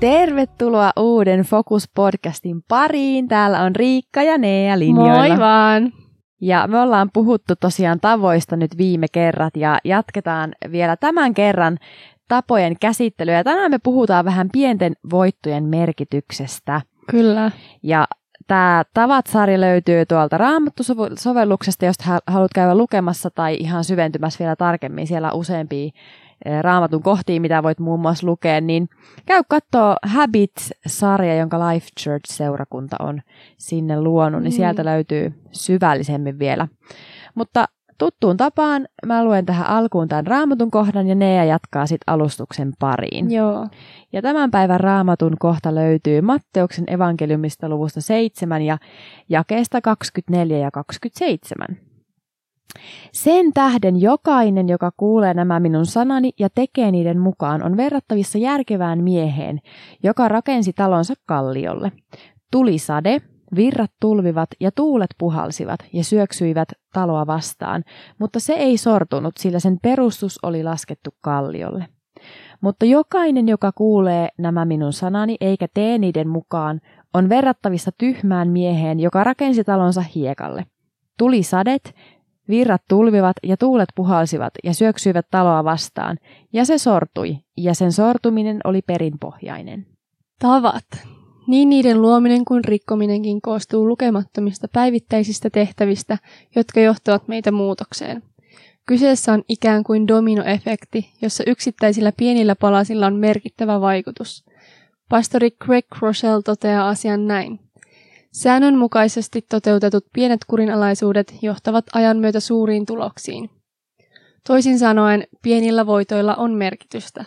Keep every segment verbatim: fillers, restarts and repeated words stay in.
Tervetuloa uuden Fokus-podcastin pariin. Täällä on Riikka ja Nea linjoilla. Moi vaan! Ja me ollaan puhuttu tosiaan tavoista nyt viime kerrat ja jatketaan vielä tämän kerran tapojen käsittelyä. Tänään me puhutaan vähän pienten voittojen merkityksestä. Kyllä. Ja tämä Tavat-sarja löytyy tuolta Raamattu-sovelluksesta, jos haluat käydä lukemassa tai ihan syventymässä vielä tarkemmin. Siellä on useampia Raamatun kohtia, mitä voit muun muassa lukea, niin käy katsoa Habits-sarja, jonka Life Church-seurakunta on sinne luonut, niin sieltä löytyy syvällisemmin vielä. Mutta tuttuun tapaan mä luen tähän alkuun tämän Raamatun kohdan ja Nea jatkaa sitten alustuksen pariin. Joo. Ja tämän päivän Raamatun kohta löytyy Matteuksen evankeliumista luvusta seitsemän ja jakeesta kaksikymmentäneljä ja kaksikymmentäseitsemän. Sen tähden jokainen, joka kuulee nämä minun sanani ja tekee niiden mukaan, on verrattavissa järkevään mieheen, joka rakensi talonsa kalliolle. Tuli sade, virrat tulvivat ja tuulet puhalsivat ja syöksyivät taloa vastaan, mutta se ei sortunut, sillä sen perustus oli laskettu kalliolle. Mutta jokainen, joka kuulee nämä minun sanani eikä tee niiden mukaan, on verrattavissa tyhmään mieheen, joka rakensi talonsa hiekalle. Tuli sadet, virrat tulvivat ja tuulet puhalsivat ja syöksyivät taloa vastaan, ja se sortui, ja sen sortuminen oli perinpohjainen. Tavat. Niin niiden luominen kuin rikkominenkin koostuu lukemattomista päivittäisistä tehtävistä, jotka johtavat meitä muutokseen. Kyseessä on ikään kuin dominoefekti, jossa yksittäisillä pienillä palasilla on merkittävä vaikutus. Pastori Craig Rossell toteaa asian näin. Säännönmukaisesti toteutetut pienet kurinalaisuudet johtavat ajan myötä suuriin tuloksiin. Toisin sanoen, pienillä voitoilla on merkitystä.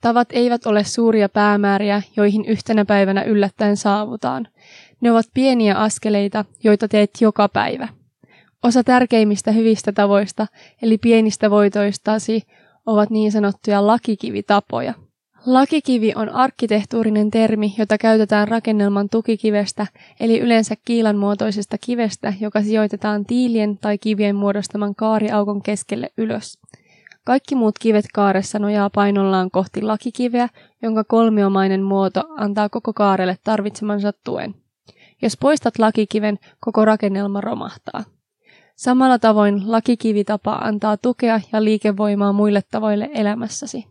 Tavat eivät ole suuria päämääriä, joihin yhtenä päivänä yllättäen saavutaan. Ne ovat pieniä askeleita, joita teet joka päivä. Osa tärkeimmistä hyvistä tavoista, eli pienistä voitoistasi, ovat niin sanottuja lakikivitapoja. Lakikivi on arkkitehtuurinen termi, jota käytetään rakennelman tukikivestä, eli yleensä kiilan muotoisesta kivestä, joka sijoitetaan tiilien tai kivien muodostaman kaariaukon keskelle ylös. Kaikki muut kivet kaaressa nojaa painollaan kohti lakikiveä, jonka kolmiomainen muoto antaa koko kaarelle tarvitsemansa tuen. Jos poistat lakikiven, koko rakennelma romahtaa. Samalla tavoin lakikivitapa antaa tukea ja liikevoimaa muille tavoille elämässäsi.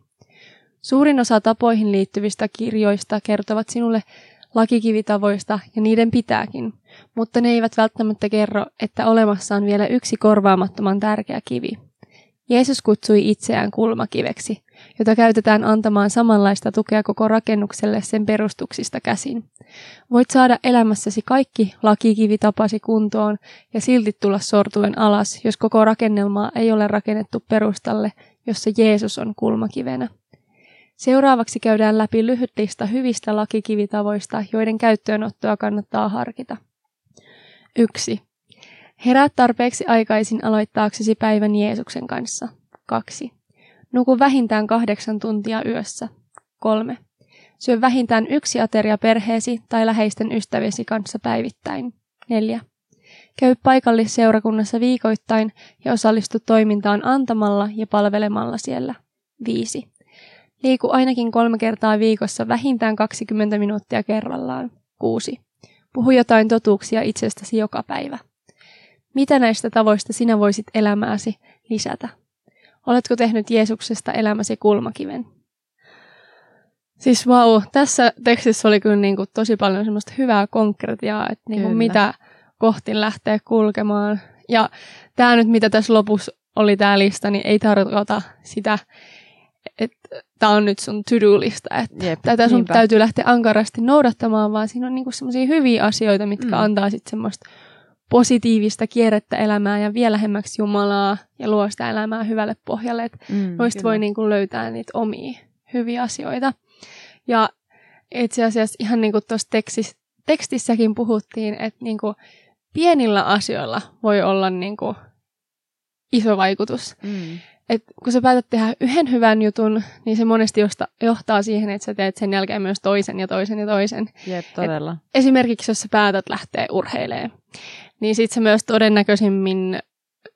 Suurin osa tapoihin liittyvistä kirjoista kertovat sinulle lakikivitavoista, ja niiden pitääkin, mutta ne eivät välttämättä kerro, että olemassa on vielä yksi korvaamattoman tärkeä kivi. Jeesus kutsui itseään kulmakiveksi, jota käytetään antamaan samanlaista tukea koko rakennukselle sen perustuksista käsin. Voit saada elämässäsi kaikki lakikivitapasi kuntoon ja silti tulla sortuen alas, jos koko rakennelmaa ei ole rakennettu perustalle, jossa Jeesus on kulmakivenä. Seuraavaksi käydään läpi lyhyt lista hyvistä lakikivitavoista, joiden käyttöönottoa kannattaa harkita. yksi. Herää tarpeeksi aikaisin aloittaaksesi päivän Jeesuksen kanssa. kaksi. Nuku vähintään kahdeksan tuntia yössä. kolme. Syö vähintään yksi ateria perheesi tai läheisten ystäviesi kanssa päivittäin. neljä. Käy paikallisseurakunnassa viikoittain ja osallistu toimintaan antamalla ja palvelemalla siellä. viisi. Liiku ainakin kolme kertaa viikossa vähintään kaksikymmentä minuuttia kerrallaan. kuusi. Puhu jotain totuuksia itsestäsi joka päivä. Mitä näistä tavoista sinä voisit elämääsi lisätä? Oletko tehnyt Jeesuksesta elämäsi kulmakiven? Siis vau, wow, tässä tekstissä oli kyllä niin kuin tosi paljon semmoista hyvää konkretiaa, että niin kuin mitä kohti lähtee kulkemaan. Ja tämä nyt, mitä tässä lopussa oli tämä lista, niin ei tarkoita sitä, että tämä on nyt sun to-do-lista, että Jep, tätä sun niinpä. täytyy lähteä ankarasti noudattamaan, vaan siinä on niinku semmoisia hyviä asioita, mitkä mm. antaa sitten semmoista positiivista kierrettä elämää ja vie lähemmäksi Jumalaa ja luo sitä elämää hyvälle pohjalle, että mm, noista kyllä voi niinku löytää niitä omia hyviä asioita. Ja itse asiassa ihan niinku tuossa tekstis, tekstissäkin puhuttiin, että niinku pienillä asioilla voi olla niinku iso vaikutus. Mm. Et kun sä päätät tehdä yhden hyvän jutun, niin se monesti johtaa siihen, että sä teet sen jälkeen myös toisen ja toisen ja toisen. Jep, todella. Et esimerkiksi jos sä päätät lähteä urheilemaan, niin sit sä myös todennäköisimmin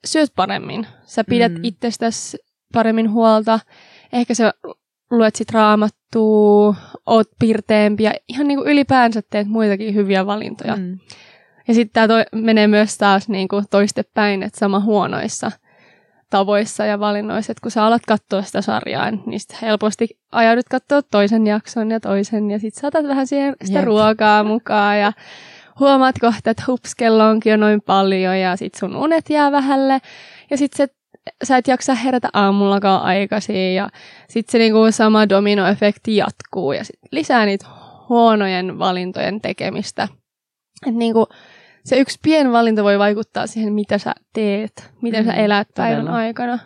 syöt paremmin. Sä pidät mm. itsestäsi paremmin huolta. Ehkä sä luet sit Raamattua, oot pirteempi ja ihan niinku ylipäänsä teet muitakin hyviä valintoja. Mm. Ja sitten tämä menee myös taas niinku toistepäin, että sama huonoissa tavoissa ja valinnoissa, että kun sä alat katsoa sitä sarjaa, niin sit helposti ajaudut katsoa toisen jakson ja toisen ja sitten saatat vähän siihen sitä yep. ruokaa mukaan ja huomaat kohta, että hups, kello onkin jo noin paljon ja sitten sun unet jää vähälle ja sitten se sä et jaksa herätä aamullakaan aikaisin ja sitten se niinku sama dominoefekti jatkuu ja sit lisää niitä huonojen valintojen tekemistä. Et niinku se yksi pieni valinta voi vaikuttaa siihen, mitä sä teet, miten mm, sä elät päivän todella. Aikana.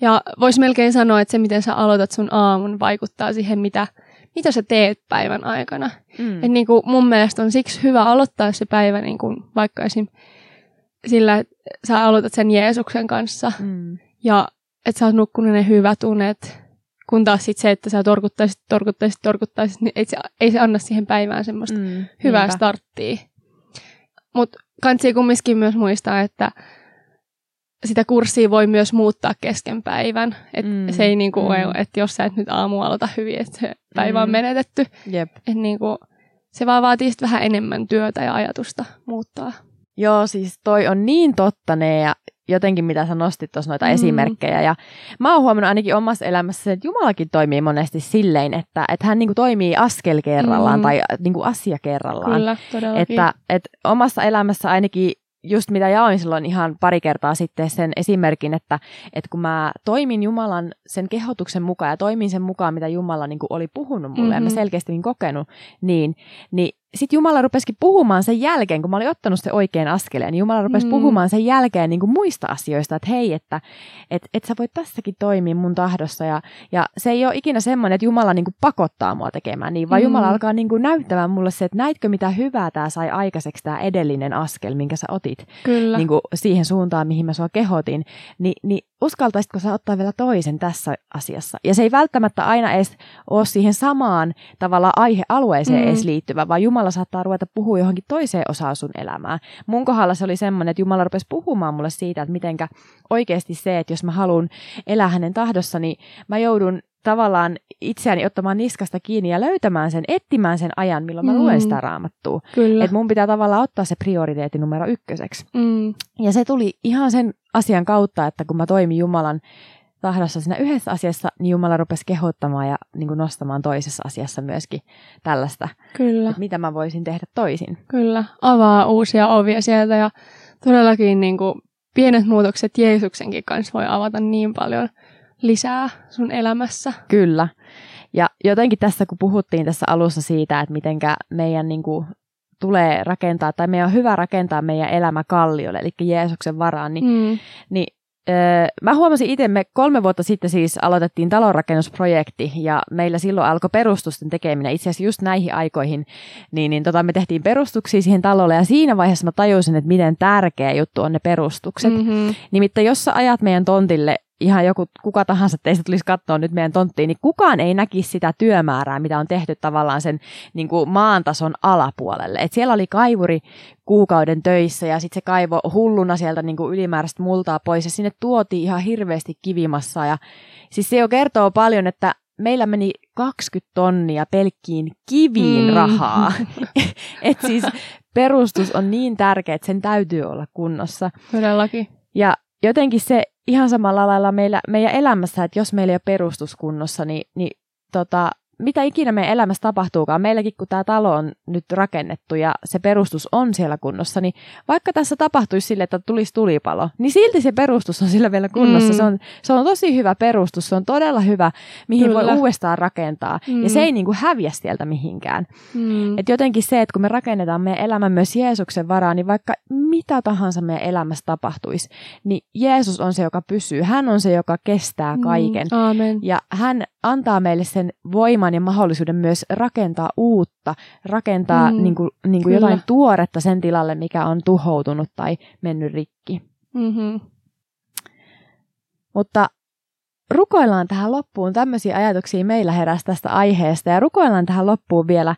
Ja vois melkein sanoa, että se, miten sä aloitat sun aamun, vaikuttaa siihen, mitä, mitä sä teet päivän aikana. Mm. Et niinku mun mielestä on siksi hyvä aloittaa se päivä niinku vaikka esim. Sillä, että sä aloitat sen Jeesuksen kanssa mm. ja että sä oot nukkunut ne hyvät unet, kun taas sit se, että sä torkuttaisit, torkuttaisit, torkuttaisit, niin ei se, ei se anna siihen päivään semmoista mm, hyvää niinpä. Starttia. Mutta kansi kumminkin myös muistaa, että sitä kurssia voi myös muuttaa kesken päivän. Et mm, se ei niinku mm. ole, että jos sä et nyt aamua aloita hyvin, että se päivä mm. on menetetty. Yep. Et niinku, se vaan vaatii sit vähän enemmän työtä ja ajatusta muuttaa. Joo, siis toi on niin totta, Nea, jotenkin mitä sä nostit tuossa noita mm. esimerkkejä. Ja mä oon huomannut ainakin omassa elämässä, että Jumalakin toimii monesti silleen, että et hän niinku toimii askel kerrallaan mm. tai niinku asia kerrallaan. Kyllä, todellakin. Että et omassa elämässä ainakin just mitä jaoin silloin ihan pari kertaa sitten sen esimerkin, että et kun mä toimin Jumalan sen kehotuksen mukaan ja toimin sen mukaan, mitä Jumala niinku oli puhunut mulle mm-hmm. ja mä selkeästi niin kokenut, niin, niin sitten Jumala rupesikin puhumaan sen jälkeen, kun mä olin ottanut sen oikean askeleen, niin Jumala rupesi mm. puhumaan sen jälkeen niin kuin muista asioista, että hei, että et, et sä voit tässäkin toimia mun tahdossa. Ja, ja se ei ole ikinä semmoinen, että Jumala niin kuin pakottaa mua tekemään niin, vaan mm. Jumala alkaa niin kuin näyttämään mulle se, että näitkö mitä hyvää tää sai aikaiseksi tää edellinen askel, minkä sä otit niin kuin siihen suuntaan, mihin mä sua kehotin. Ni, niin uskaltaisitko sä ottaa vielä toisen tässä asiassa? Ja se ei välttämättä aina edes ole siihen samaan tavallaan aihealueeseen mm. edes liittyvä, vaan Jumala saattaa ruveta puhua johonkin toiseen osaan sun elämää. Mun kohdalla se oli semmoinen, että Jumala rupesi puhumaan mulle siitä, että mitenkä oikeasti se, että jos mä haluan elää hänen tahdossani, niin mä joudun tavallaan itseäni ottamaan niskasta kiinni ja löytämään sen, etsimään sen ajan, milloin mä mm. luen sitä Raamattua. Että mun pitää tavallaan ottaa se prioriteetti numero ykköseksi. Mm. Ja se tuli ihan sen asian kautta, että kun mä toimin Jumalan tahdossa siinä yhdessä asiassa, niin Jumala rupesi kehottamaan ja niin kuin nostamaan toisessa asiassa myöskin tällaista, Kyllä. että mitä mä voisin tehdä toisin. Kyllä, avaa uusia ovia sieltä ja todellakin niin kuin pienet muutokset Jeesuksenkin kanssa voi avata niin paljon lisää sun elämässä. Kyllä, ja jotenkin tässä kun puhuttiin tässä alussa siitä, että mitenkä meidän niin kuin tulee rakentaa tai meidän on hyvä rakentaa meidän elämä kalliolle, eli Jeesuksen varaan, niin, mm. niin mä huomasin itse, me kolme vuotta sitten siis aloitettiin talonrakennusprojekti ja meillä silloin alkoi perustusten tekeminen. Itse asiassa just näihin aikoihin niin, niin tota, me tehtiin perustuksia siihen talolle ja siinä vaiheessa mä tajusin, että miten tärkeä juttu on ne perustukset. Mm-hmm. Nimittäin jos sä ajat meidän tontille ihan joku, kuka tahansa teistä tulisi katsoa nyt meidän tonttiin, niin kukaan ei näkisi sitä työmäärää, mitä on tehty tavallaan sen niin kuin maantason alapuolelle. Et siellä oli kaivuri kuukauden töissä ja sitten se kaivo hulluna sieltä niin kuin ylimääräistä multaa pois ja sinne tuotiin ihan hirveästi kivimassaa. Ja siis se jo kertoo paljon, että meillä meni kaksikymmentä tonnia pelkkiin kiviin mm. rahaa. Et siis perustus on niin tärkeä, että sen täytyy olla kunnossa. Todellakin. Ja jotenkin se ihan samalla lailla meillä, meidän elämässä, että jos meillä ei ole perustuskunnossa, niin, niin tota, mitä ikinä meidän elämässä tapahtuukaan, meilläkin kun tämä talo on nyt rakennettu ja se perustus on siellä kunnossa, niin vaikka tässä tapahtuisi sille, että tulisi tulipalo, niin silti se perustus on siellä vielä kunnossa. Mm. Se on, se on tosi hyvä perustus, se on todella hyvä, mihin Kyllä. voi uudestaan rakentaa mm. ja se ei niin kuin häviä sieltä mihinkään. Mm. Et jotenkin se, että kun me rakennetaan meidän elämä myös Jeesuksen varaan, niin vaikka mitä tahansa meidän elämässä tapahtuisi, niin Jeesus on se, joka pysyy. Hän on se, joka kestää kaiken mm. Aamen. Ja hän antaa meille sen voiman ja mahdollisuuden myös rakentaa uutta, rakentaa mm, niin kuin, niin kuin jotain tuoretta sen tilalle, mikä on tuhoutunut tai mennyt rikki. Mm-hmm. Mutta rukoillaan tähän loppuun. Tämmöisiä ajatuksia meillä heräsi tästä aiheesta ja rukoillaan tähän loppuun vielä,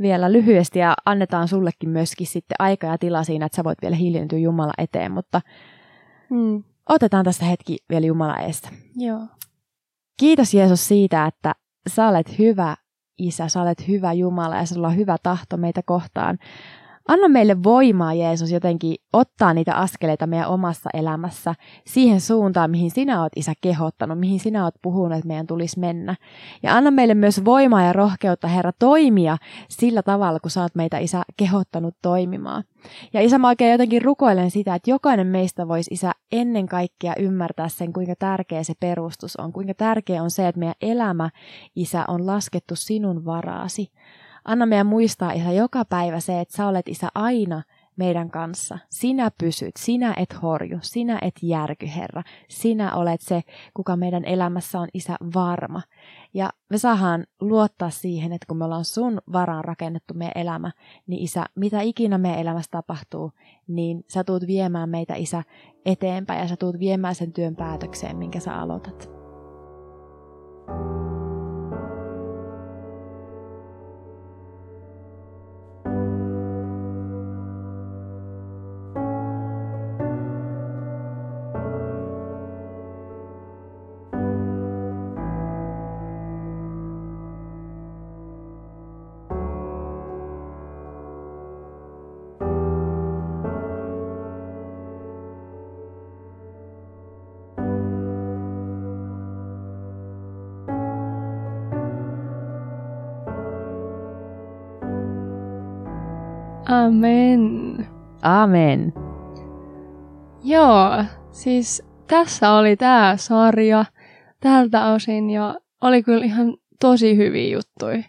vielä lyhyesti ja annetaan sullekin myöskin sitten aika ja tila siinä, että sä voit vielä hiljentyä Jumala eteen, mutta mm. otetaan tästä hetki vielä Jumala eestä. Joo. Kiitos Jeesus siitä, että sä olet hyvä Isä, sä olet hyvä Jumala ja sulla on hyvä tahto meitä kohtaan. Anna meille voimaa, Jeesus, jotenkin ottaa niitä askeleita meidän omassa elämässä siihen suuntaan, mihin sinä oot, Isä, kehottanut, mihin sinä oot puhunut, että meidän tulisi mennä. Ja anna meille myös voimaa ja rohkeutta, Herra, toimia sillä tavalla, kun sä oot meitä, Isä, kehottanut toimimaan. Ja Isä, mä oikein jotenkin rukoilen sitä, että jokainen meistä voisi, Isä, ennen kaikkea ymmärtää sen, kuinka tärkeä se perustus on, kuinka tärkeä on se, että meidän elämä, Isä, on laskettu sinun varaasi. Anna meidän muistaa, Isä, joka päivä se, että sä olet, Isä, aina meidän kanssa. Sinä pysyt, sinä et horju, sinä et järky, Herra. Sinä olet se, kuka meidän elämässä on, Isä, varma. Ja me saadaan luottaa siihen, että kun me ollaan sun varaan rakennettu meidän elämä, niin Isä, mitä ikinä meidän elämässä tapahtuu, niin sä tuut viemään meitä, Isä, eteenpäin ja sä tuut viemään sen työn päätökseen, minkä sä aloitat. Amen. Amen. Joo, siis tässä oli tää sarja tältä osin ja oli kyllä ihan tosi hyviä juttuja.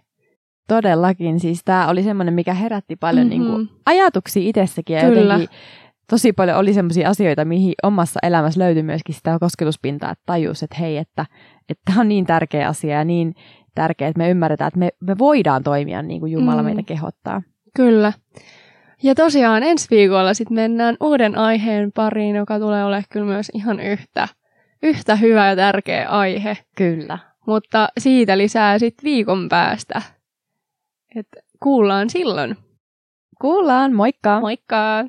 Todellakin, siis tää oli semmoinen, mikä herätti paljon mm-hmm. niinku ajatuksia itsessäkin ja kyllä. Jotenkin tosi paljon oli semmoisia asioita, mihin omassa elämässä löytyi myöskin sitä kosketuspintaa, että tajus, että hei, että tämä on niin tärkeä asia ja niin tärkeä, että me ymmärretään, että me, me voidaan toimia niin kuin Jumala mm-hmm. meitä kehottaa. Kyllä. Ja tosiaan ensi viikolla sitten mennään uuden aiheen pariin, joka tulee olemaan kyllä myös ihan yhtä, yhtä hyvä ja tärkeä aihe. Kyllä. Mutta siitä lisää sitten viikon päästä. Et kuullaan silloin. Kuullaan, moikka! Moikka!